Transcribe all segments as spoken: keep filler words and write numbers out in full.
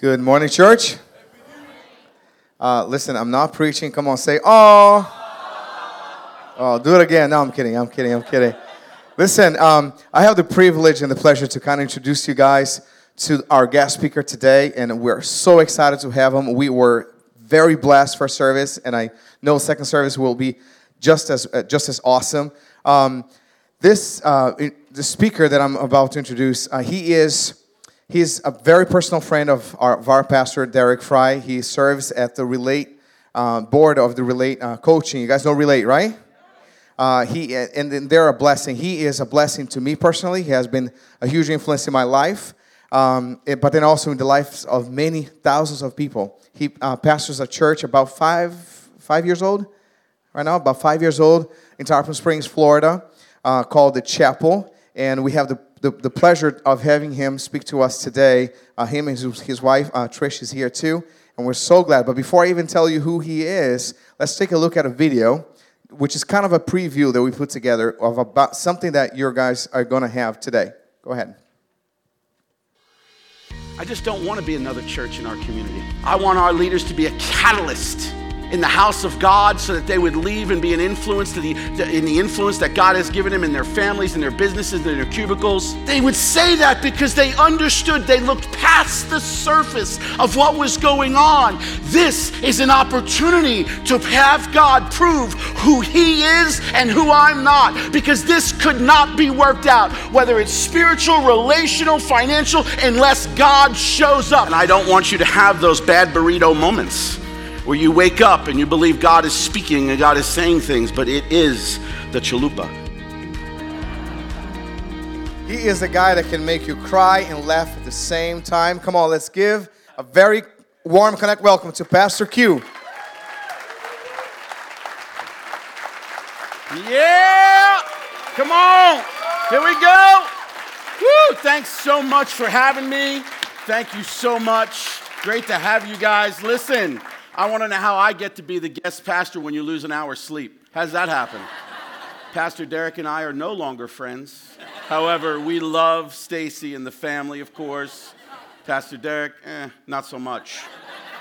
Good morning, church. Uh, listen, I'm not preaching. Come on, say, oh. Oh, do it again. No, I'm kidding. I'm kidding. I'm kidding. Listen, um, I have the privilege and the pleasure to kind of introduce you guys to our guest speaker today, and we're so excited to have him. We were very blessed for service, and I know second service will be just as uh, just as awesome. Um, this uh, the speaker that I'm about to introduce, uh, he is... He's a very personal friend of our, of our pastor, Derek Fry. He serves at the Relate uh, board of the Relate uh, coaching. You guys know Relate, right? Uh, he and, and they're a blessing. He is a blessing to me personally. He has been a huge influence in my life, um, it, but then also in the lives of many thousands of people. He uh, pastors a church about five five years old right now, about five years old in Tarpon Springs, Florida, uh, called the Chapel, and we have the. The, the pleasure of having him speak to us today. Uh, him and his, his wife, uh, Trish, is here too, and we're so glad. But before I even tell you who he is, let's take a look at a video, which is kind of a preview that we put together of about something that your guys are going to have today. Go ahead. I just don't want to be another church in our community. I want our leaders to be a catalyst in the house of God, so that they would leave and be an influence to the to, in the influence that God has given them in their families, in their businesses, in their cubicles. They would say that because they understood, they looked past the surface of what was going on. This is an opportunity to have God prove who He is and who I'm not, because this could not be worked out, whether it's spiritual, relational, financial, unless God shows up. And I don't want you to have those bad burrito moments where you wake up and you believe God is speaking and God is saying things, but it is the chalupa. He is the guy that can make you cry and laugh at the same time. Come on, let's give a very warm connect welcome to Pastor Q. Yeah! Come on! Here we go! Woo! Thanks so much for having me. Thank you so much. Great to have you guys. Listen, I want to know how I get to be the guest pastor when you lose an hour's sleep. How's that happen? Pastor Derek and I are no longer friends. However, we love Stacy and the family, of course. Pastor Derek, eh, not so much.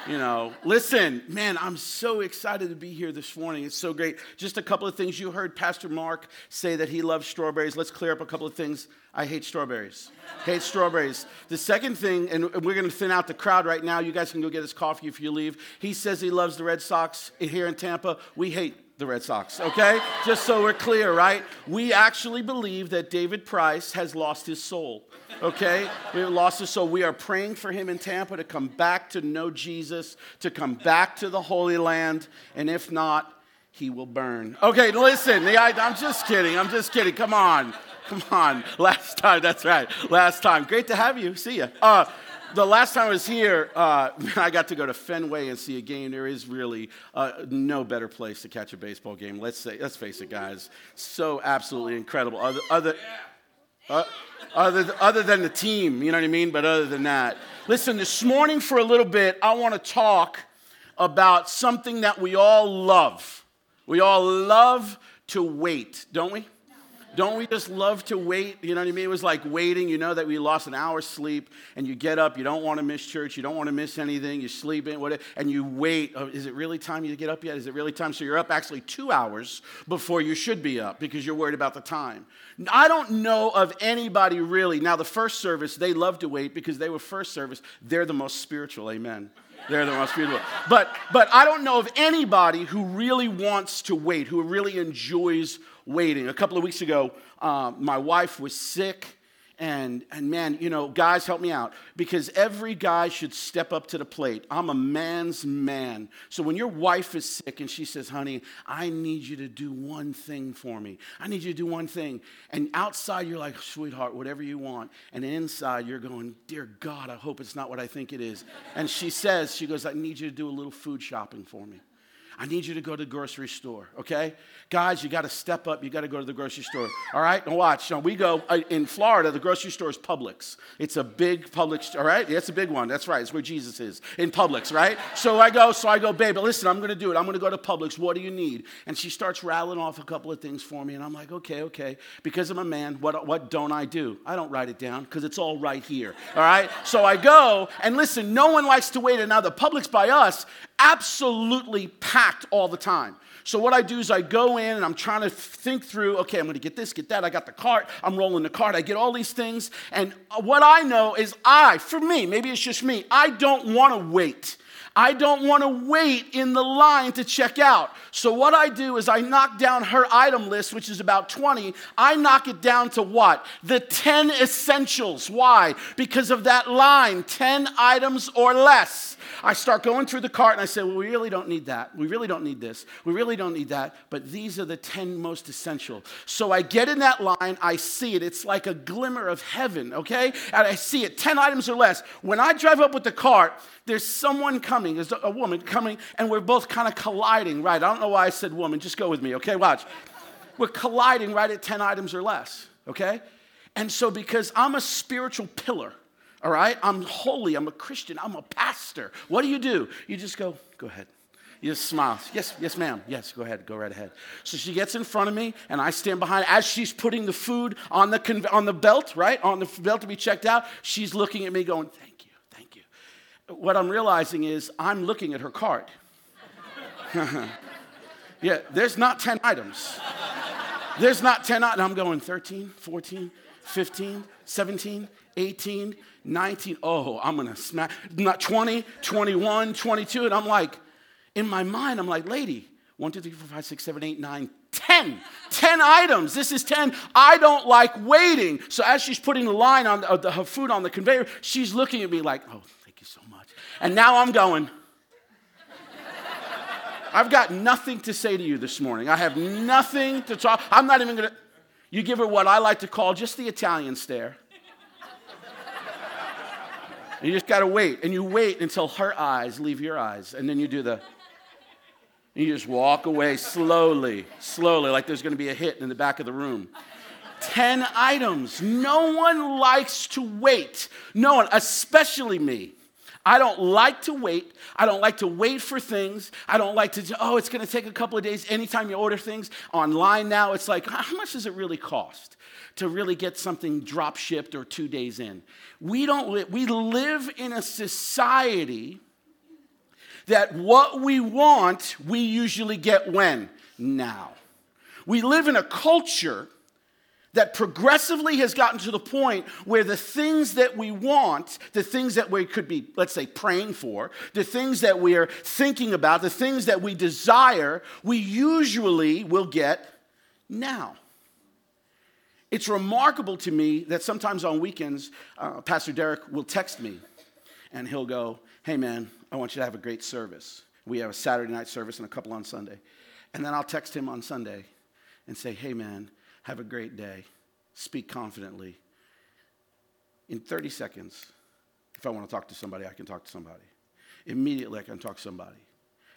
You know, listen, man, I'm so excited to be here this morning. It's so great. Just a couple of things. You heard Pastor Mark say that he loves strawberries. Let's clear up a couple of things. I hate strawberries. Hate strawberries. The second thing, and we're going to thin out the crowd right now. You guys can go get us coffee if you leave. He says he loves the Red Sox here in Tampa. We hate the Red Sox, okay? Just so we're clear, right? We actually believe that David Price has lost his soul, okay? We lost his soul. We are praying for him in Tampa to come back to know Jesus, to come back to the Holy Land, and if not, he will burn. Okay, listen, the, I, I'm just kidding. I'm just kidding. Come on. Come on. Last time. That's right. Last time. Great to have you. See ya. Uh, the last time I was here, uh, I got to go to Fenway and see a game. There is really uh, no better place to catch a baseball game. Let's say, let's face it, guys. So absolutely incredible. Other, other, uh, other, other than the team, you know what I mean? But other than that. Listen, this morning for a little bit, I want to talk about something that we all love. We all love to wait, don't we? Don't we just love to wait? You know what I mean? It was like waiting. You know that we lost an hour's sleep, and you get up. You don't want to miss church. You don't want to miss anything. You sleep in, whatever, and you wait. Oh, is it really time you get up yet? Is it really time? So you're up actually two hours before you should be up because you're worried about the time. I don't know of anybody really. Now, the first service, they love to wait because they were first service. They're the most spiritual. Amen. They're the most beautiful. But but I don't know of anybody who really wants to wait, who really enjoys waiting. A couple of weeks ago, uh, my wife was sick. And and man, you know, guys, help me out. Because every guy should step up to the plate. I'm a man's man. So when your wife is sick and she says, honey, I need you to do one thing for me. I need you to do one thing. And outside you're like, sweetheart, whatever you want. And inside you're going, dear God, I hope it's not what I think it is. And she says, she goes, I need you to do a little food shopping for me. I need you to go to the grocery store, okay? Guys, you got to step up. You got to go to the grocery store, all right? And watch. Now, we go in Florida, the grocery store is Publix. It's a big Publix, all right? That's a big one. That's right. It's where Jesus is, in Publix, right? So I go, so I go, babe, listen, I'm going to do it. I'm going to go to Publix. What do you need? And she starts rattling off a couple of things for me, and I'm like, okay, okay. Because I'm a man, what, what don't I do? I don't write it down because it's all right here, all right? So I go, and listen, no one likes to wait. And now the Publix by us, absolutely packed all the time. So what I do is I go in and I'm trying to think through, okay, I'm going to get this, get that. I got the cart. I'm rolling the cart. I get all these things. And what I know is I, for me, maybe it's just me, I don't want to wait. I don't want to wait in the line to check out. So what I do is I knock down her item list, which is about twenty. I knock it down to what? The ten essentials. Why? Because of that line, ten items or less. I start going through the cart and I say, well, we really don't need that. We really don't need this. We really don't need that. But these are the ten most essential. So I get in that line. I see it. It's like a glimmer of heaven, okay? And I see it, ten items or less. When I drive up with the cart, there's someone coming, there's a woman coming, and we're both kind of colliding, right? I don't know why I said woman, just go with me, okay? Watch. We're colliding right at ten items or less, okay? And so because I'm a spiritual pillar, all right? I'm holy, I'm a Christian, I'm a pastor. What do you do? You just go, go ahead. You just smile. Yes, yes, ma'am. Yes, go ahead. Go right ahead. So she gets in front of me, and I stand behind. As she's putting the food on the con- on the belt, right, on the belt to be checked out, she's looking at me going, thank you, thank you. What I'm realizing is I'm looking at her cart. Yeah, there's not ten items. There's not ten items. I'm going thirteen, fourteen, fifteen, seventeen, eighteen, nineteen. Oh, I'm going to smack. Not twenty, twenty-one, twenty-two. And I'm like, in my mind, I'm like, lady, one, two, three, four, five, six, seven, eight, nine, ten. ten items. This is ten. I don't like waiting. So as she's putting the line on the, the, her food on the conveyor, she's looking at me like, oh, thank you so much. And now I'm going, I've got nothing to say to you this morning. I have nothing to talk. I'm not even going to. You give her what I like to call just the Italian stare. And you just got to wait. And you wait until her eyes leave your eyes. And then you do the. And you just walk away slowly, slowly, like there's going to be a hit in the back of the room. Ten items. No one likes to wait. No one, especially me. I don't like to wait. I don't like to wait for things. I don't like to, oh, it's going to take a couple of days. Anytime you order things online now, it's like, how much does it really cost to really get something drop shipped or two days in? We don't, we live in a society that what we want, we usually get when? Now. We live in a culture that progressively has gotten to the point where the things that we want, the things that we could be, let's say, praying for, the things that we are thinking about, the things that we desire, we usually will get now. It's remarkable to me that sometimes on weekends, uh, Pastor Derek will text me, and he'll go, hey, man, I want you to have a great service. We have a Saturday night service and a couple on Sunday. And then I'll text him on Sunday and say, hey, man, have a great day. Speak confidently. In thirty seconds, if I want to talk to somebody, I can talk to somebody. Immediately, I can talk to somebody.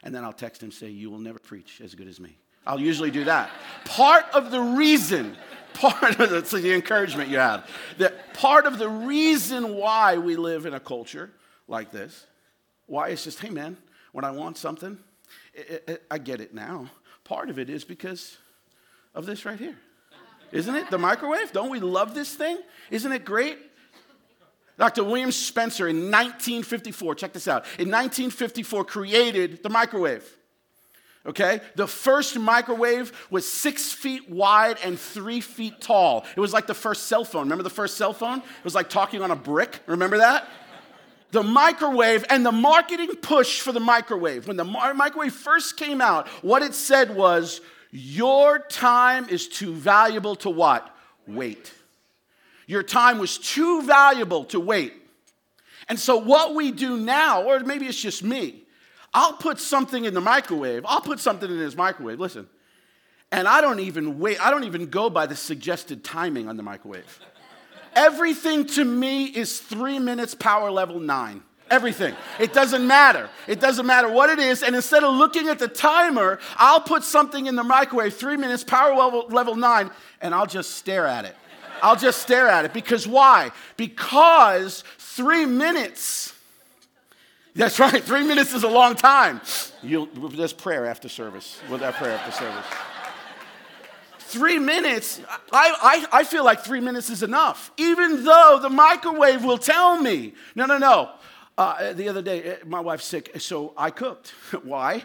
And then I'll text him, say, you will never preach as good as me. I'll usually do that. Part of the reason, part of the, so the encouragement you had, that part of the reason why we live in a culture like this, why it's just, hey, man, when I want something, it, it, I get it now. Part of it is because of this right here. Isn't it? The microwave? Don't we love this thing? Isn't it great? Doctor William Spencer in nineteen fifty-four, check this out, in nineteen fifty-four created the microwave, okay? The first microwave was six feet wide and three feet tall. It was like the first cell phone. Remember the first cell phone? It was like talking on a brick. Remember that? The microwave and the marketing push for the microwave. When the mar- microwave first came out, what it said was, your time is too valuable to what? Wait. Your time was too valuable to wait. And so what we do now, or maybe it's just me, I'll put something in the microwave. I'll put something in this microwave. Listen. And I don't even wait. I don't even go by the suggested timing on the microwave. Everything to me is three minutes power level nine. everything. It doesn't matter. It doesn't matter what it is. And instead of looking at the timer, I'll put something in the microwave, three minutes, power level, level nine, and I'll just stare at it. I'll just stare at it. Because why? Because three minutes, that's right, three minutes is a long time. You'll, there's prayer after service. We'll have prayer after service. Three minutes, I, I, I feel like three minutes is enough, even though the microwave will tell me. No, no, no. Uh, the other day, my wife's sick, so I cooked. Why?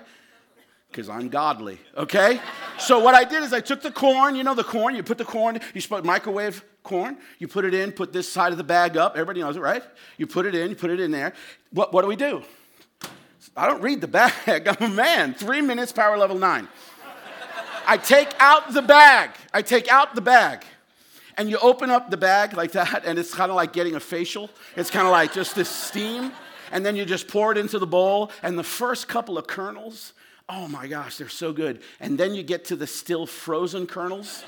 Because I'm godly, okay? So what I did is I took the corn, you know the corn, you put the corn, you put microwave corn, you put it in, put this side of the bag up. Everybody knows it, right? You put it in, you put it in there. What, what do we do? I don't read the bag. I'm a man. Three minutes, power level nine. I take out the bag. I take out the bag. And you open up the bag like that, and it's kind of like getting a facial. It's kind of like just this steam. And then you just pour it into the bowl. And the first couple of kernels, oh my gosh, they're so good. And then you get to the still frozen kernels.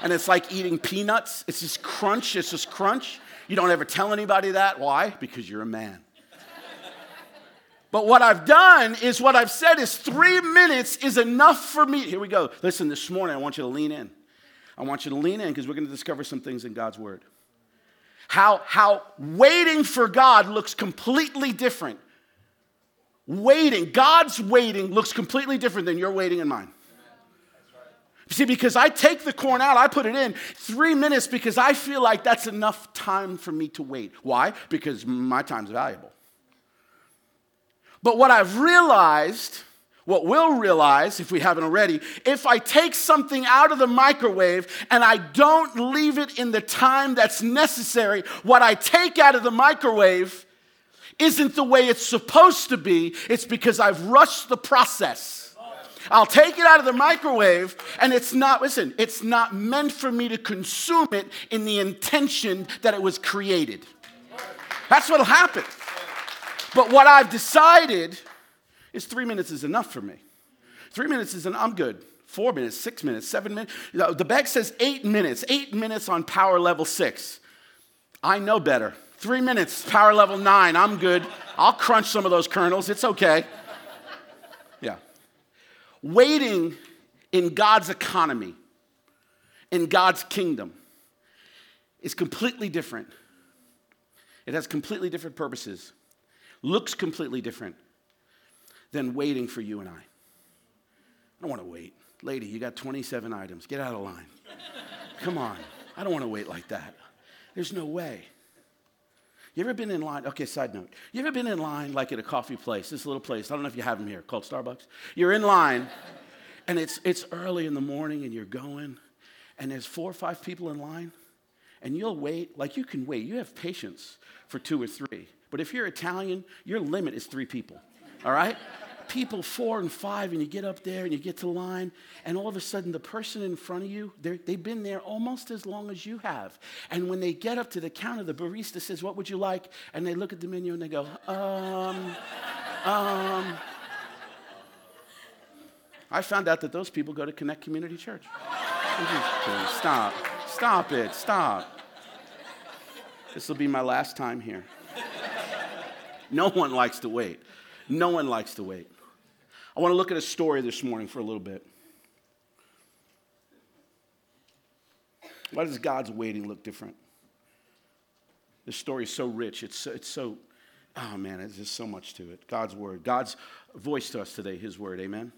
And it's like eating peanuts. It's just crunch. It's just crunch. You don't ever tell anybody that. Why? Because you're a man. But what I've done is what I've said is three minutes is enough for me. Here we go. Listen, this morning I want you to lean in. I want you to lean in because we're going to discover some things in God's word. How, how waiting for God looks completely different. Waiting, God's waiting looks completely different than your waiting and mine. See, because I take the corn out, I put it in three minutes because I feel like that's enough time for me to wait. Why? Because my time's valuable. But what I've realized, what we'll realize, if we haven't already, if I take something out of the microwave and I don't leave it in the time that's necessary, what I take out of the microwave isn't the way it's supposed to be. It's because I've rushed the process. I'll take it out of the microwave and it's not, listen, it's not meant for me to consume it in the intention that it was created. That's what'll happen. But what I've decided is three minutes is enough for me. Three minutes is enough. I'm good. Four minutes, six minutes, seven minutes. The bag says eight minutes. Eight minutes on power level six. I know better. Three minutes, power level nine. I'm good. I'll crunch some of those kernels. It's okay. Yeah. Waiting in God's economy, in God's kingdom, is completely different. It has completely different purposes. Looks completely different than waiting for you and I. I don't want to wait. Lady, you got twenty-seven items. Get out of line. Come on. I don't want to wait like that. There's no way. You ever been in line? Okay, side note. You ever been in line like at a coffee place, this little place, I don't know if you have them here, called Starbucks? You're in line, and it's it's early in the morning, and you're going, and there's four or five people in line, and you'll wait. Like, you can wait. You have patience for two or three. But if you're Italian, your limit is three people, all right? People four and five, and you get up there, and you get to line, and all of a sudden, the person in front of you, they've been there almost as long as you have. And when they get up to the counter, the barista says, "What would you like?" And they look at the menu, and they go, um, um. I found out that those people go to Connect Community Church. Stop, stop it, stop. This will be my last time here. No one likes to wait. No one likes to wait. I want to look at a story this morning for a little bit. Why does God's waiting look different? This story is so rich. It's, it's so, oh man, there's just so much to it. God's word. God's voice to us today, his word. Amen? Amen.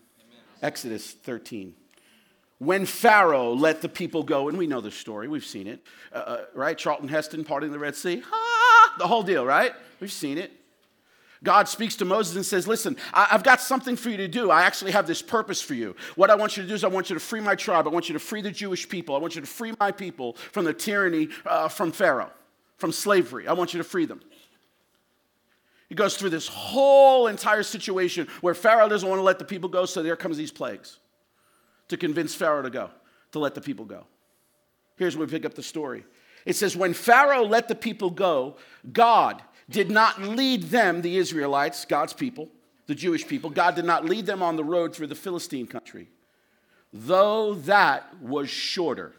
Exodus thirteen. When Pharaoh let the people go, and we know the story. We've seen it, uh, uh, right? Charlton Heston parting the Red Sea. Ah, the whole deal, right? We've seen it. God speaks to Moses and says, listen, I've got something for you to do. I actually have this purpose for you. What I want you to do is I want you to free my tribe. I want you to free the Jewish people. I want you to free my people from the tyranny uh, from Pharaoh, from slavery. I want you to free them. He goes through this whole entire situation where Pharaoh doesn't want to let the people go, so there comes these plagues to convince Pharaoh to go, to let the people go. Here's where we pick up the story. It says, when Pharaoh let the people go, God did not lead them, the Israelites, God's people, the Jewish people. God did not lead them on the road through the Philistine country, though that was shorter.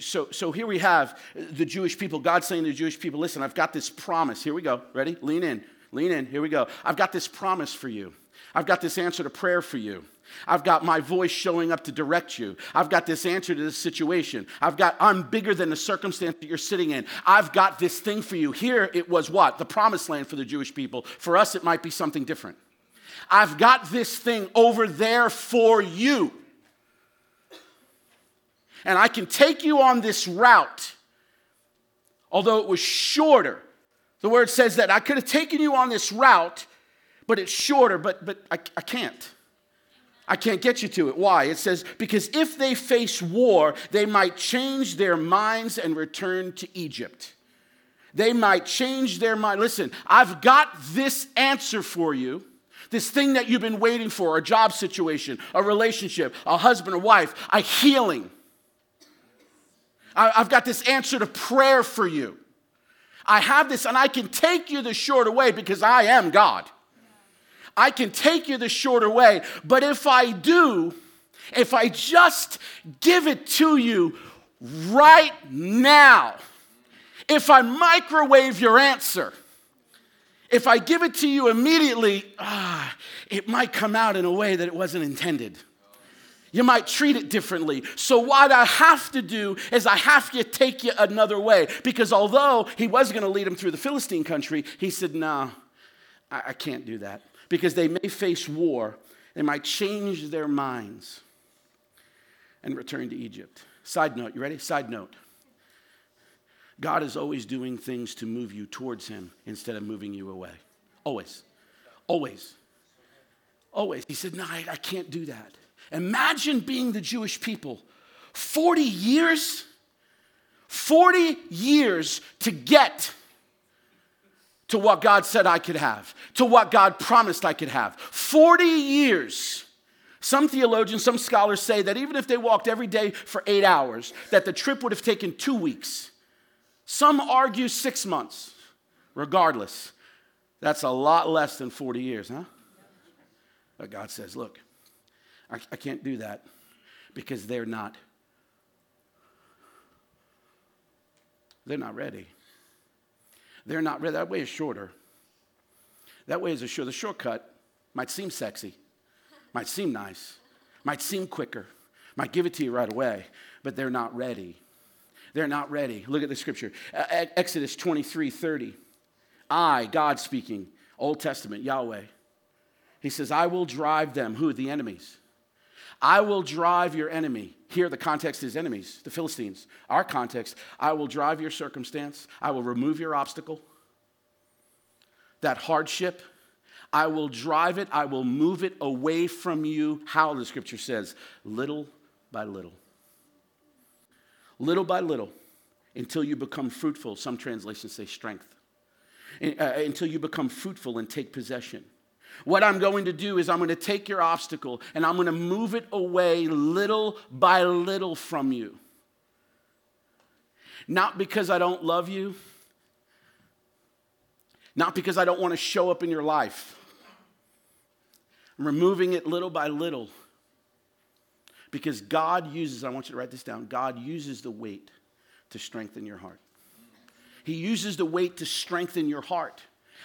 So, so here we have the Jewish people, God saying to the Jewish people, listen, I've got this promise. Here we go. Ready? Lean in. Lean in. Here we go. I've got this promise for you. I've got this answer to prayer for you. I've got my voice showing up to direct you. I've got this answer to this situation. I've got, I'm bigger than the circumstance that you're sitting in. I've got this thing for you. Here it was what? The promised land for the Jewish people. For us, it might be something different. I've got this thing over there for you. And I can take you on this route, although it was shorter. The word says that I could have taken you on this route, but it's shorter, but, but I, I can't. I can't get you to it. Why? It says, because if they face war, they might change their minds and return to Egypt. They might change their mind. Listen, I've got this answer for you. This thing that you've been waiting for, a job situation, a relationship, a husband or wife, a healing. I've got this answer to prayer for you. I have this, and I can take you the shorter way because I am God. I can take you the shorter way, but if I do, if I just give it to you right now, if I microwave your answer, if I give it to you immediately, ah, it might come out in a way that it wasn't intended. You might treat it differently. So what I have to do is I have to take you another way. Because although he was going to lead them through the Philistine country, he said, no, I, I can't do that. Because they may face war. They might change their minds and return to Egypt. Side note, you ready? Side note. God is always doing things to move you towards him instead of moving you away. Always. Always. Always. He said, no, I, I can't do that. Imagine being the Jewish people, forty years, forty years to get to what God said I could have, to what God promised I could have. forty years. Some theologians, some scholars say that even if they walked every day for eight hours, that the trip would have taken two weeks. Some argue six months. Regardless, that's a lot less than forty years, huh? But God says, look, I can't do that because they're not, they're not ready. They're not ready. That way is shorter. That way is a short. The shortcut might seem sexy, might seem nice, might seem quicker, might give it to you right away, but they're not ready. They're not ready. Look at the scripture. Uh, Exodus twenty-three thirty. I, God speaking, Old Testament, Yahweh. He says, I will drive them. Who? The enemies. I will drive your enemy. Here the context is enemies, the Philistines. Our context, I will drive your circumstance. I will remove your obstacle, that hardship. I will drive it. I will move it away from you. How, the scripture says, little by little. Little by little until you become fruitful. Some translations say strength. Until you become fruitful and take possession. What I'm going to do is I'm going to take your obstacle and I'm going to move it away little by little from you. Not because I don't love you. Not because I don't want to show up in your life. I'm removing it little by little. Because God uses, I want you to write this down, God uses the weight to strengthen your heart. He uses the weight to strengthen your heart.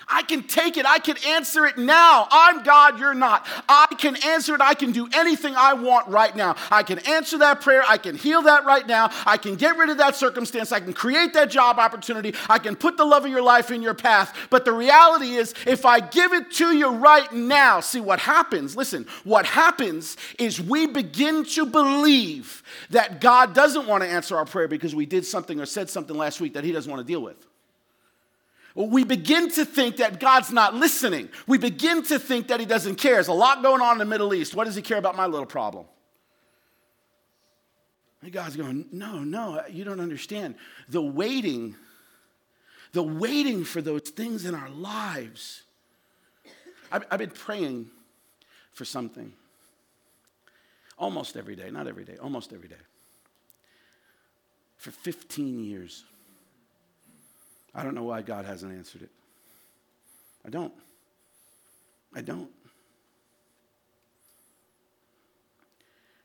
I can take it. I can answer it now. I'm God, you're not. I can answer it. I can do anything I want right now. I can answer that prayer. I can heal that right now. I can get rid of that circumstance. I can create that job opportunity. I can put the love of your life in your path. But the reality is, if I give it to you right now, see what happens, listen, what happens is we begin to believe that God doesn't want to answer our prayer because we did something or said something last week that he doesn't want to deal with. We begin to think that God's not listening. We begin to think that he doesn't care. There's a lot going on in the Middle East. What does he care about my little problem? And God's going, no, no, you don't understand. The waiting, the waiting for those things in our lives. I've, I've been praying for something almost every day, not every day, almost every day, for fifteen years. I don't know why God hasn't answered it. I don't. I don't.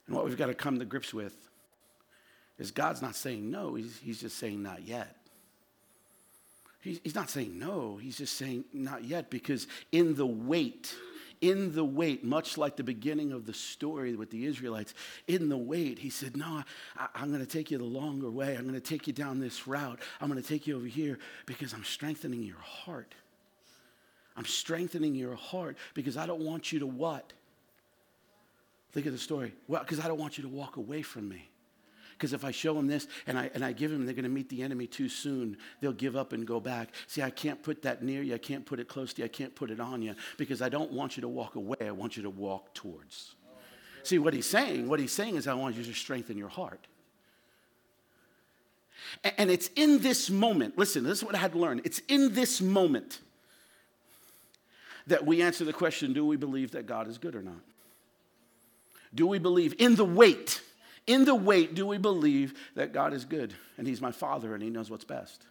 And what we've got to come to grips with is God's not saying no. He's, he's just saying not yet. He, he's not saying no. He's just saying not yet, because in the wait, in the wait, much like the beginning of the story with the Israelites, in the wait, he said, no, I, I'm going to take you the longer way. I'm going to take you down this route. I'm going to take you over here because I'm strengthening your heart. I'm strengthening your heart because I don't want you to what? Think of the story. Well, because I don't want you to walk away from me. Because if I show them this and I and I give them, they're going to meet the enemy too soon. They'll give up and go back. See, I can't put that near you. I can't put it close to you. I can't put it on you because I don't want you to walk away. I want you to walk towards. Oh, See, what he's saying, what he's saying is I want you to strengthen your heart. And, and it's in this moment. Listen, this is what I had to learn. It's in this moment that we answer the question, do we believe that God is good or not? Do we believe in the wait? In the wait, do we believe that God is good and he's my father and he knows what's best?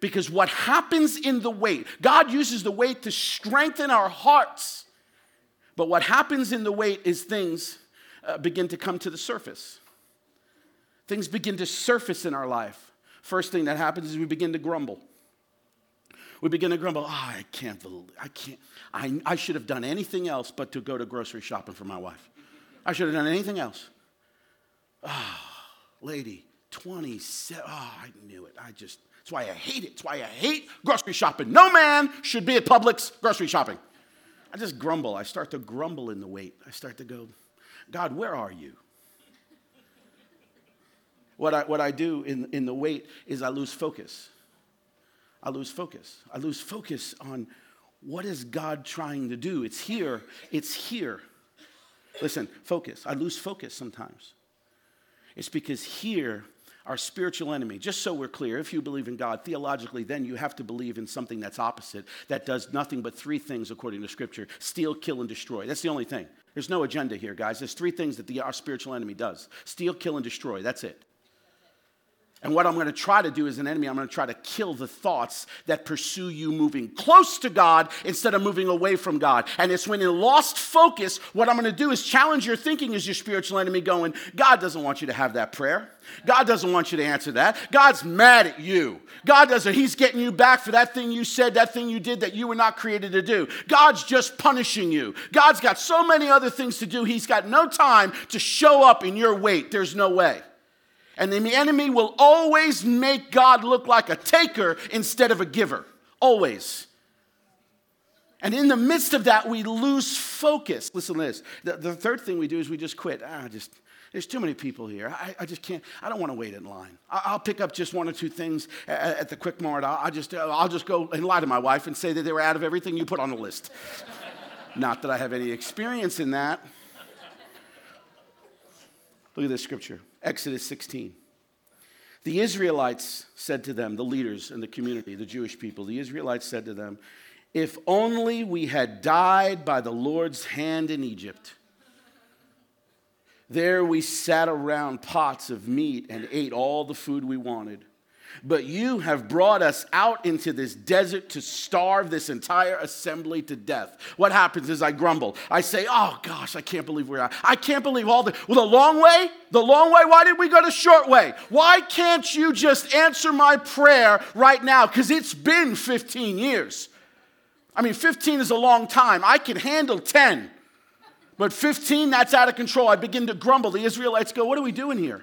Because what happens in the wait, God uses the wait to strengthen our hearts. But what happens in the wait is things uh, begin to come to the surface. Things begin to surface in our life. First thing that happens is we begin to grumble. We begin to grumble, oh, I can't believe, I can't, I, I should have done anything else but to go to grocery shopping for my wife. I should have done anything else. Oh, lady, twenty-seven, oh, I knew it. I just, that's why I hate it. That's why I hate grocery shopping. No man should be at Publix grocery shopping. I just grumble. I start to grumble in the wait. I start to go, God, where are you? What I, what I do in, in the wait is I lose focus. I lose focus. I lose focus on what is God trying to do. It's here. It's here. Listen, focus. I lose focus sometimes. It's because here, our spiritual enemy, just so we're clear, if you believe in God theologically, then you have to believe in something that's opposite, that does nothing but three things according to Scripture: steal, kill, and destroy. That's the only thing. There's no agenda here, guys. There's three things that the, our spiritual enemy does: steal, kill, and destroy. That's it. And what I'm going to try to do as an enemy, I'm going to try to kill the thoughts that pursue you moving close to God instead of moving away from God. And it's when in lost focus, what I'm going to do is challenge your thinking as your spiritual enemy going, God doesn't want you to have that prayer. God doesn't want you to answer that. God's mad at you. God doesn't. He's getting you back for that thing you said, that thing you did that you were not created to do. God's just punishing you. God's got so many other things to do. He's got no time to show up in your wait. There's no way. And the enemy will always make God look like a taker instead of a giver. Always. And in the midst of that, we lose focus. Listen to this. The, the third thing we do is we just quit. Ah, just there's too many people here. I, I just can't. I don't want to wait in line. I, I'll pick up just one or two things at, at the Quick Mart. I'll, I'll, just, I'll just go and lie to my wife and say that they were out of everything you put on the list. Not that I have any experience in that. Look at this scripture. Exodus sixteen. The Israelites said to them, the leaders in the community, the Jewish people, the Israelites said to them, if only we had died by the Lord's hand in Egypt. There we sat around pots of meat and ate all the food we wanted. But you have brought us out into this desert to starve this entire assembly to death. What happens is I grumble. I say, oh gosh, I can't believe we're out. I can't believe all the, well, the long way, the long way, why did we go the short way? Why can't you just answer my prayer right now? Because it's been fifteen years. I mean, fifteen is a long time. I can handle ten. But fifteen, that's out of control. I begin to grumble. The Israelites go, what are we doing here?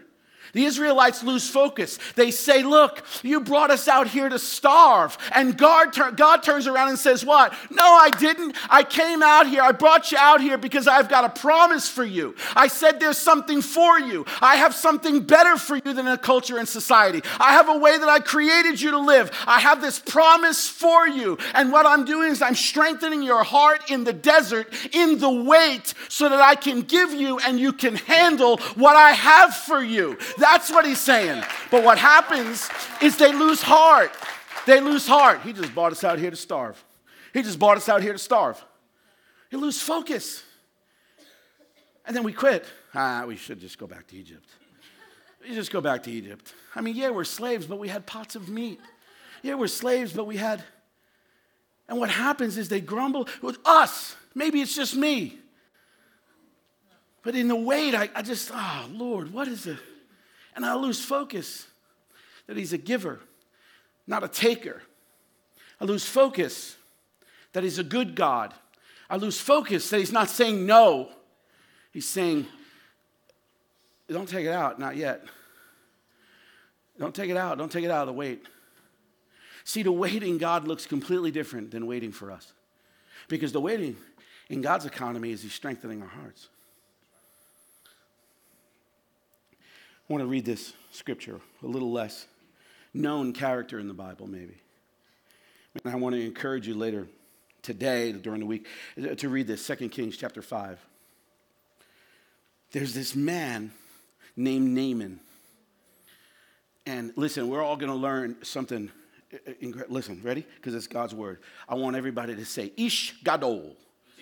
The Israelites lose focus. They say, look, you brought us out here to starve. And God, tur- God turns around and says, what? No, I didn't. I came out here. I brought you out here because I've got a promise for you. I said there's something for you. I have something better for you than a culture and society. I have a way that I created you to live. I have this promise for you. And what I'm doing is I'm strengthening your heart in the desert, in the wait, so that I can give you and you can handle what I have for you. That's what he's saying. But what happens is they lose heart. They lose heart. He just brought us out here to starve. He just brought us out here to starve. You lose focus. And then we quit. Ah, we should just go back to Egypt. We just go back to Egypt. I mean, yeah, we're slaves, but we had pots of meat. Yeah, we're slaves, but we had... And what happens is they grumble with us. Maybe it's just me. But in the wait, I, I just, oh, Lord, what is it? And I lose focus that he's a giver, not a taker. I lose focus that he's a good God. I lose focus that he's not saying no. He's saying, don't take it out, not yet. Don't take it out. Don't take it out of the wait. See, the waiting God looks completely different than waiting for us. Because the waiting in God's economy is he's strengthening our hearts. I want to read this scripture, a little less known character in the Bible, maybe. And I want to encourage you later today, during the week, to read this, Second Kings chapter five. There's this man named Naaman. And listen, we're all going to learn something. Listen, ready? Because it's God's word. I want everybody to say, Ish Gadol.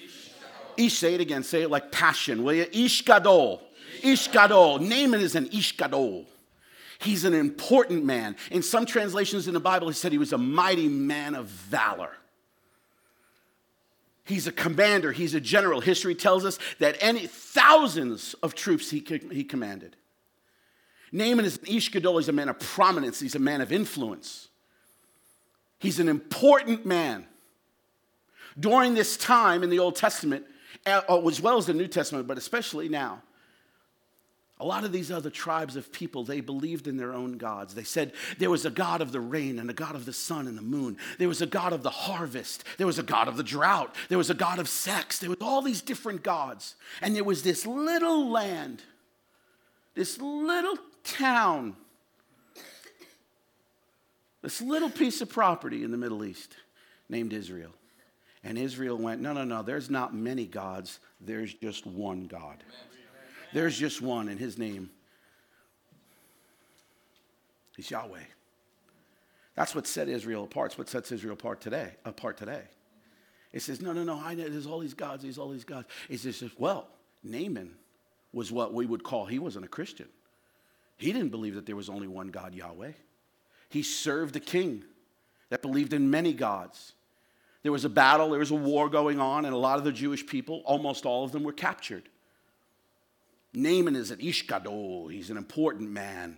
Ish, Gadol. Ish, say it again. Say it like passion, will you? Ish Gadol. Ish Gadol. Naaman is an Ish Gadol. He's an important man. In some translations in the Bible, he said he was a mighty man of valor. He's a commander. He's a general. History tells us that any thousands of troops he he commanded. Naaman is an Ish Gadol. He's a man of prominence. He's a man of influence. He's an important man. During this time in the Old Testament, as well as the New Testament, but especially now, a lot of these other tribes of people, they believed in their own gods. They said there was a God of the rain and a God of the sun and the moon. There was a God of the harvest. There was a God of the drought. There was a God of sex. There was all these different gods. And there was this little land, this little town, this little piece of property in the Middle East named Israel. And Israel went, no, no, no, there's not many gods. There's just one God. There's just one, and his name is Yahweh. That's what set Israel apart. It's what sets Israel apart today. Apart today. It says, no, no, no, I know there's all these gods, there's all these gods. It says, well, Naaman was what we would call, he wasn't a Christian. He didn't believe that there was only one God, Yahweh. He served a king that believed in many gods. There was a battle, there was a war going on, and a lot of the Jewish people, almost all of them, were captured. Naaman is an Ish Gadol. He's an important man.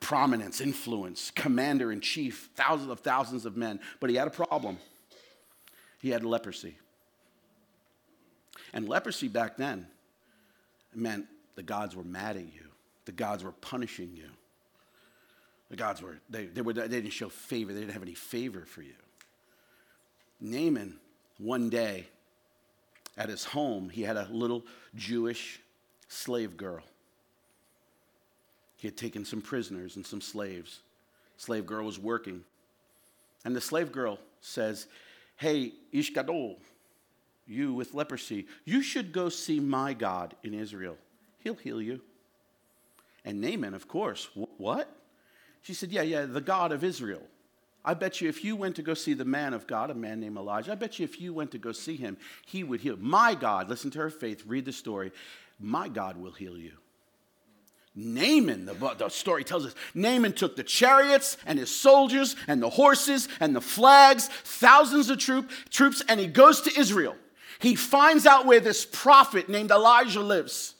Prominence, influence, commander-in-chief, thousands of thousands of men. But he had a problem. He had leprosy. And leprosy back then meant the gods were mad at you. The gods were punishing you. The gods were, they, they, were, they didn't show favor. They didn't have any favor for you. Naaman, one day at his home, he had a little Jewish slave girl. He had taken some prisoners and some slaves. Slave girl was working. And the slave girl says, hey, Ish Gadol, you with leprosy, you should go see my God in Israel. He'll heal you. And Naaman, of course, what? She said, yeah, yeah, the God of Israel. I bet you if you went to go see the man of God, a man named Elijah, I bet you if you went to go see him, he would heal. My God, listen to her faith, read the story. My God will heal you. Naaman, the, the story tells us, Naaman took the chariots and his soldiers and the horses and the flags, thousands of troop, troops, and he goes to Israel. He finds out where this prophet named Elijah lives.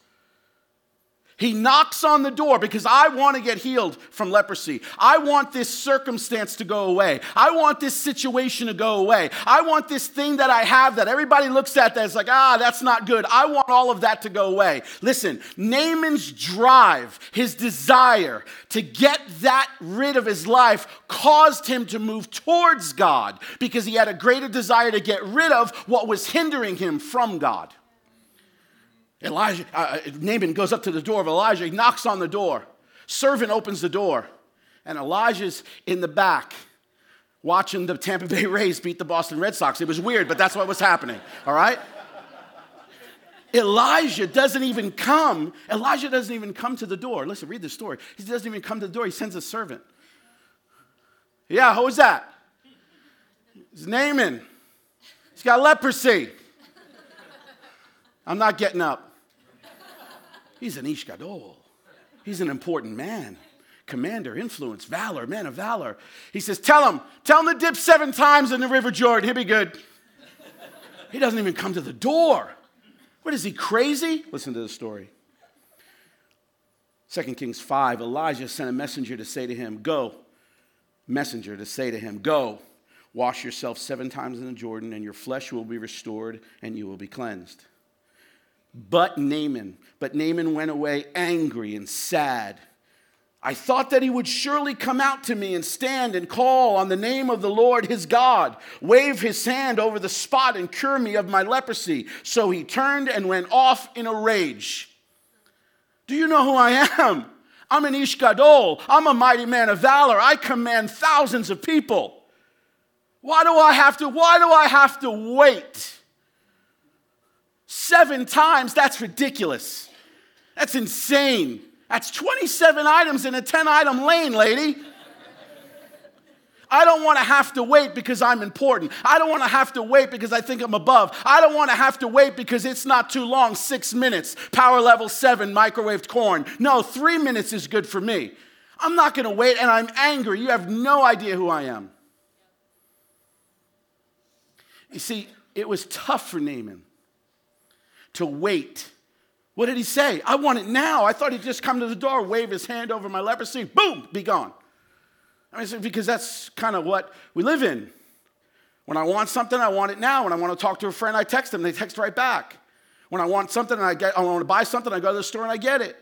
He knocks on the door because I want to get healed from leprosy. I want this circumstance to go away. I want this situation to go away. I want this thing that I have that everybody looks at that's like, ah, that's not good. I want all of that to go away. Listen, Naaman's drive, his desire to get that rid of his life caused him to move towards God because he had a greater desire to get rid of what was hindering him from God. Elijah, uh, Naaman goes up to the door of Elijah. He knocks on the door. Servant opens the door. And Elijah's in the back watching the Tampa Bay Rays beat the Boston Red Sox. It was weird, but that's what was happening. All right? Elijah doesn't even come. Elijah doesn't even come to the door. Listen, read the story. He doesn't even come to the door. He sends a servant. Yeah, who is that? It's Naaman. He's got leprosy. I'm not getting up. He's an Ish Gadol. He's an important man. Commander, influence, valor, man of valor. He says, tell him, tell him to dip seven times in the River Jordan. He'll be good. He doesn't even come to the door. What is he, crazy? Listen to the story. Second Kings five, Elijah sent a messenger to say to him, go, messenger to say to him, go, wash yourself seven times in the Jordan, and your flesh will be restored, and you will be cleansed. But Naaman, but Naaman went away angry and sad. I thought that he would surely come out to me and stand and call on the name of the Lord his God, wave his hand over the spot and cure me of my leprosy. So he turned and went off in a rage. Do you know who I am? I'm an Ish Gadol. I'm a mighty man of valor. I command thousands of people. Why do I have to, why do I have to wait? Seven times, that's ridiculous. That's insane. That's twenty-seven items in a ten-item lane, lady. I don't want to have to wait because I'm important. I don't want to have to wait because I think I'm above. I don't want to have to wait because it's not too long, six minutes, power level seven, microwaved corn. No, three minutes is good for me. I'm not going to wait, and I'm angry. You have no idea who I am. You see, it was tough for Naaman to wait. What did he say? I want it now. I thought he'd just come to the door, wave his hand over my leprosy, boom, be gone. I mean, because that's kind of what we live in. When I want something, I want it now. When I want to talk to a friend, I text them. They text right back. When I want something, and I get, I want to buy something, I go to the store and I get it.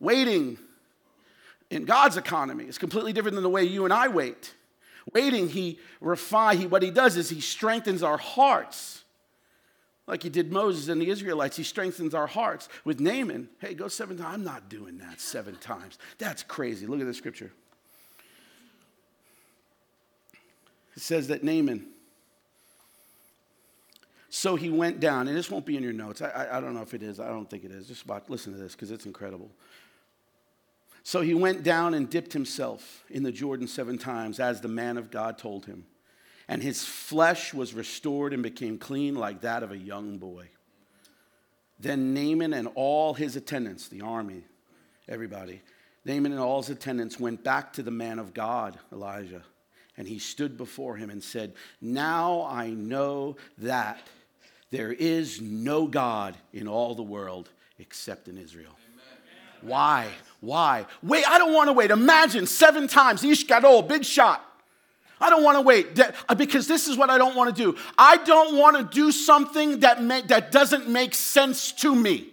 Waiting in God's economy is completely different than the way you and I wait. Waiting, he refines, he, what he does is he strengthens our hearts. Like he did Moses and the Israelites, he strengthens our hearts. With Naaman, hey, go seven times. I'm not doing that seven times. That's crazy. Look at the scripture. It says that Naaman, so he went down, and this won't be in your notes. I, I, I don't know if it is. I don't think it is. Just about, listen to this because it's incredible. So he went down and dipped himself in the Jordan seven times as the man of God told him. And his flesh was restored and became clean like that of a young boy. Then Naaman and all his attendants, the army, everybody, Naaman and all his attendants went back to the man of God, Elijah. And he stood before him and said, now I know that there is no God in all the world except in Israel. Amen. Why? Why? Wait, I don't want to wait. Imagine seven times, Ish Gadol, big shot. I don't want to wait because this is what I don't want to do. I don't want to do something that may, that doesn't make sense to me.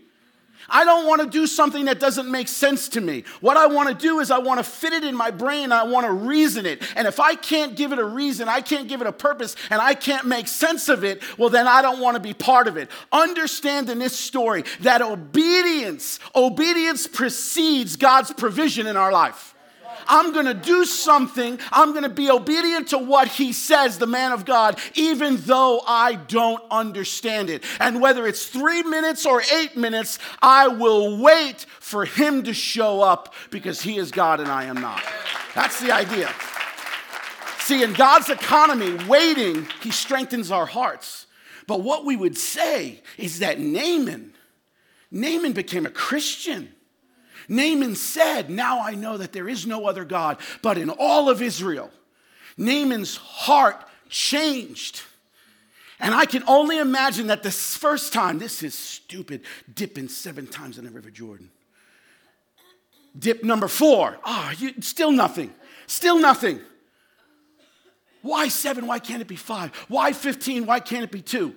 I don't want to do something that doesn't make sense to me. What I want to do is I want to fit it in my brain. I want to reason it. And if I can't give it a reason, I can't give it a purpose, and I can't make sense of it, well, then I don't want to be part of it. Understand in this story that obedience, obedience precedes God's provision in our life. I'm going to do something. I'm going to be obedient to what he says, the man of God, even though I don't understand it. And whether it's three minutes or eight minutes, I will wait for him to show up because he is God and I am not. That's the idea. See, in God's economy, waiting, he strengthens our hearts. But what we would say is that Naaman, Naaman became a Christian. Naaman said, now I know that there is no other God, but in all of Israel, Naaman's heart changed. And I can only imagine that this first time, this is stupid, dipping seven times in the River Jordan. Dip number four, ah, oh, still nothing, still nothing. Why seven? Why can't it be five? Why fifteen? Why can't it be two?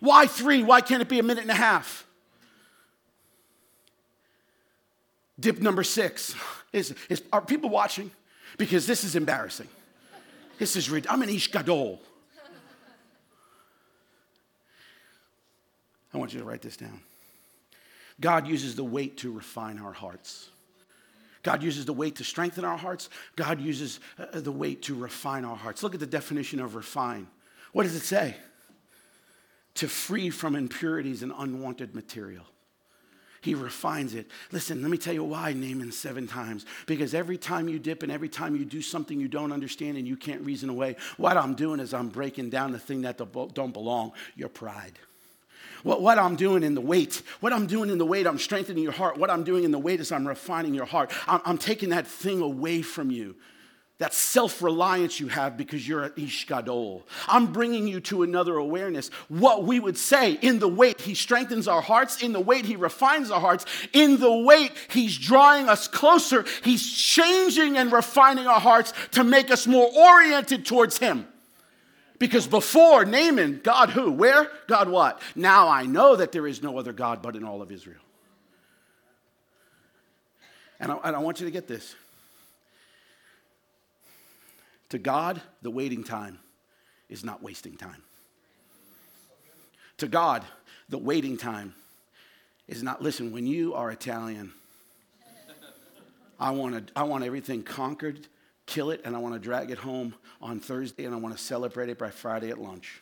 Why three? Why can't it be a minute and a half? Dip number six. Is, is, are people watching? Because this is embarrassing. This is ridiculous. I'm an Ish Gadol. I want you to write this down. God uses the wait to refine our hearts. God uses the wait to strengthen our hearts. God uses uh, the wait to refine our hearts. Look at the definition of refine. What does it say? To free from impurities and unwanted material. He refines it. Listen, let me tell you why Naaman seven times. Because every time you dip and every time you do something you don't understand and you can't reason away, what I'm doing is I'm breaking down the thing that don't belong, your pride. What, what I'm doing in the weight, what I'm doing in the weight, I'm strengthening your heart. What I'm doing in the weight is I'm refining your heart. I'm, I'm taking that thing away from you that self-reliance you have because you're an Ish Gadol. I'm bringing you to another awareness. What we would say, in the weight, he strengthens our hearts. In the weight, he refines our hearts. In the weight, he's drawing us closer. He's changing and refining our hearts to make us more oriented towards him. Because before Naaman, God who? Where? God what? Now I know that there is no other God but in all of Israel. And I, and I want you to get this. To God, the waiting time is not wasting time. To God, the waiting time is not, listen, when you are Italian, I want to, I want everything conquered, kill it, and I want to drag it home on Thursday, and I want to celebrate it by Friday at lunch.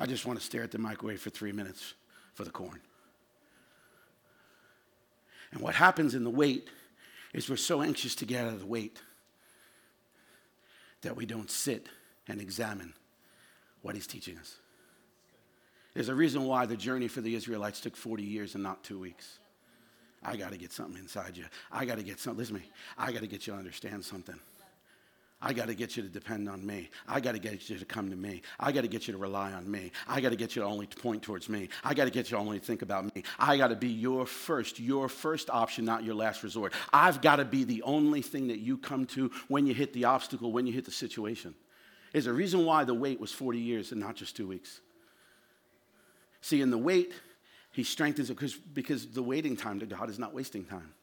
I just want to stare at the microwave for three minutes for the corn. And what happens in the wait is we're so anxious to get out of the wait that we don't sit and examine what he's teaching us. There's a reason why the journey for the Israelites took forty years and not two weeks. I got to get something inside you. I got to get something. Listen to me. I got to get you to understand something. I got to get you to depend on me. I got to get you to come to me. I got to get you to rely on me. I got to get you to only point towards me. I got to get you to only think about me. I got to be your first, your first option, not your last resort. I've got to be the only thing that you come to when you hit the obstacle, when you hit the situation. There's a reason why the wait was forty years and not just two weeks. See, in the wait, he strengthens it because, because the waiting time to God is not wasting time.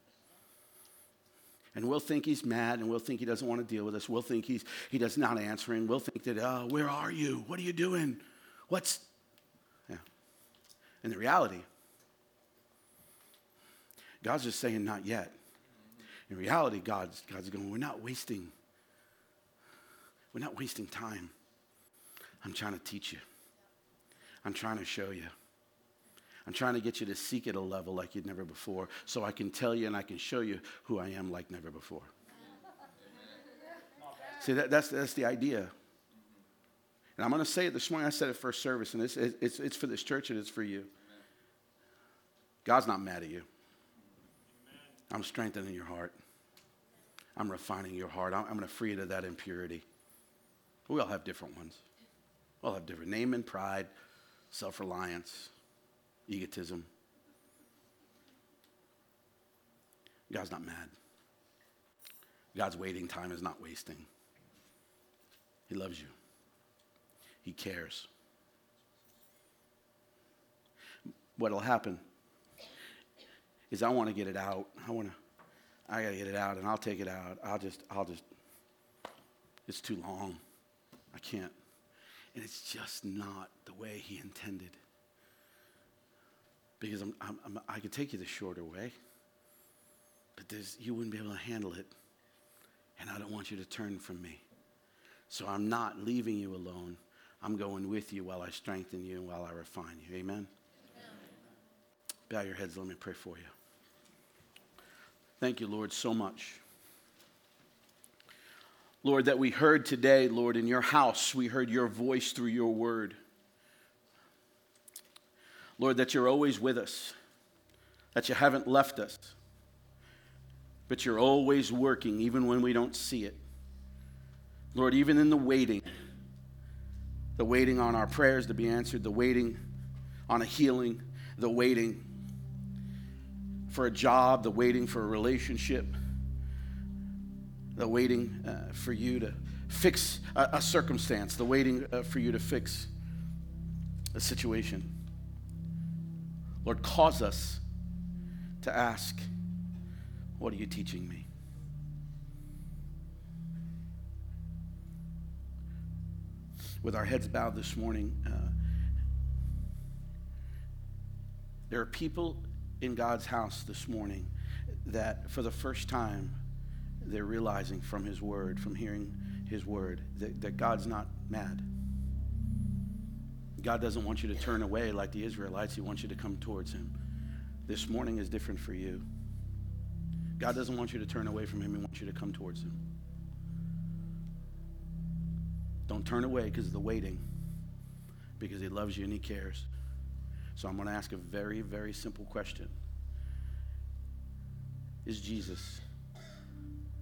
And we'll think he's mad, and we'll think he doesn't want to deal with us. We'll think he's he does not answer, and we'll think that, oh, where are you? What are you doing? What's, yeah. And the reality, God's just saying not yet. In reality, God's, God's going, we're not wasting. We're not wasting time. I'm trying to teach you. I'm trying to show you. I'm trying to get you to seek at a level like you'd never before so I can tell you and I can show you who I am like never before. See, that, that's that's the idea. And I'm going to say it this morning. I said it first service, and it's, it's, it's for this church and it's for you. God's not mad at you. I'm strengthening your heart. I'm refining your heart. I'm, I'm going to free you to that impurity. We all have different ones. We all have different. Name and pride, self-reliance, egotism. God's not mad. God's waiting time is not wasting. He loves you. He cares. What'll happen is I want to get it out. I want to, I gotta get it out, and I'll take it out. I'll just, I'll just, it's too long. I can't. And it's just not the way he intended. Because I'm, I'm, I'm, I could take you the shorter way, but there's, you wouldn't be able to handle it, and I don't want you to turn from me. So I'm not leaving you alone. I'm going with you while I strengthen you and while I refine you. Amen? Amen. Bow your heads. Let me pray for you. Thank you, Lord, so much. Lord, that we heard today, Lord, in your house, we heard your voice through your word. Lord, that you're always with us, that you haven't left us, but you're always working even when we don't see it. Lord, even in the waiting, the waiting on our prayers to be answered, the waiting on a healing, the waiting for a job, the waiting for a relationship, the waiting uh, for you to fix a, a circumstance, the waiting uh, for you to fix a situation. Lord, cause us to ask, what are you teaching me? With our heads bowed this morning, uh, there are people in God's house this morning that for the first time, they're realizing from his word, from hearing his word, that, that God's not mad. God doesn't want you to turn away like the Israelites. He wants you to come towards him. This morning is different for you. God doesn't want you to turn away from him. He wants you to come towards him. Don't turn away because of the waiting, because he loves you and he cares. So I'm going to ask a very, very simple question. is Jesus.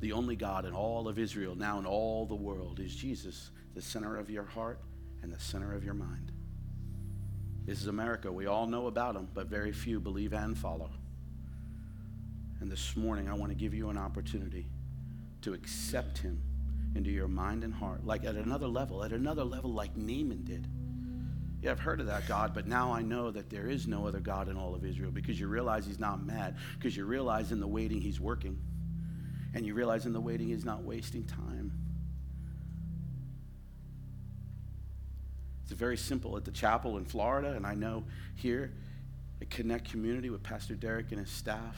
The only God in all of Israel, now in all the world, is Jesus, the center of your heart and the center of your mind. This is America. We all know about him, but very few believe and follow. And this morning, I want to give you an opportunity to accept him into your mind and heart, like at another level, at another level like Naaman did. Yeah, I've heard of that God, but now I know that there is no other God in all of Israel, because you realize he's not mad, because you realize in the waiting he's working, and you realize in the waiting he's not wasting time. It's very simple at the Chapel in Florida, and I know here at Connect Community with Pastor Derek and his staff,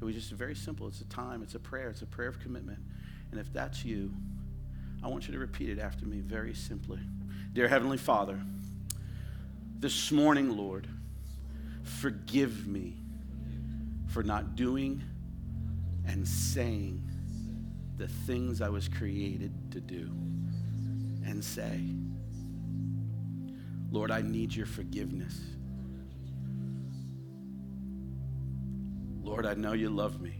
it was just very simple. It's a time, it's a prayer, it's a prayer of commitment. And if that's you, I want you to repeat it after me very simply. Dear Heavenly Father, this morning, Lord, forgive me for not doing and saying the things I was created to do and say. Lord, I need your forgiveness. Lord, I know you love me.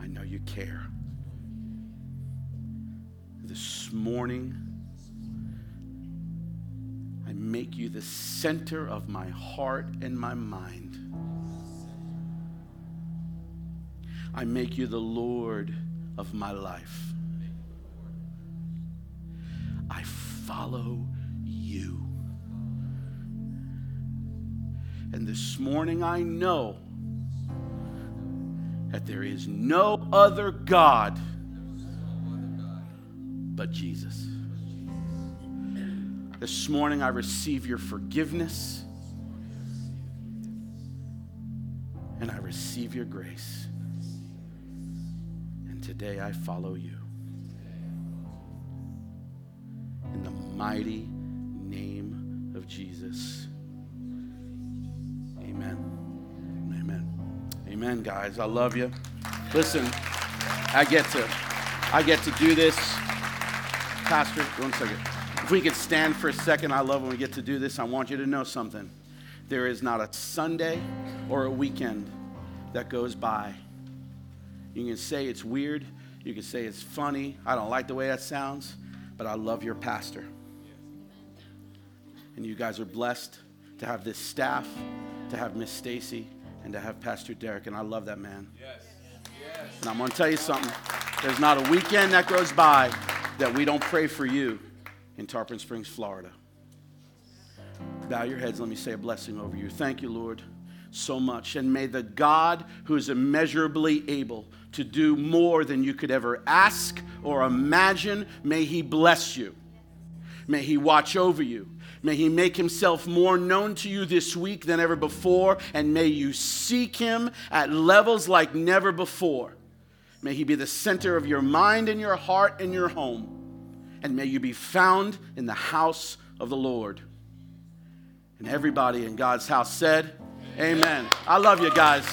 I know you care. This morning, I make you the center of my heart and my mind. I make you the Lord of my life. I follow you. And this morning I know that there is no other God but Jesus. This morning I receive your forgiveness, and I receive your grace. And today I follow you. In the mighty name of Jesus. Amen. Amen. Amen, guys. I love you. Listen, I get to, I get to do this. Pastor, one second. If we could stand for a second, I love when we get to do this. I want you to know something. There is not a Sunday or a weekend that goes by. You can say it's weird. You can say it's funny. I don't like the way that sounds, but I love your pastor. And you guys are blessed to have this staff, to have Miss Stacy, and to have Pastor Derek, and I love that man. Yes. Yes. And I'm going to tell you something. There's not a weekend that goes by that we don't pray for you in Tarpon Springs, Florida. Bow your heads. Let me say a blessing over you. Thank you, Lord, so much. And may the God who is immeasurably able to do more than you could ever ask or imagine, may he bless you. May he watch over you. May he make himself more known to you this week than ever before, and may you seek him at levels like never before. May he be the center of your mind and your heart and your home, and may you be found in the house of the Lord. And everybody in God's house said, amen. I love you guys.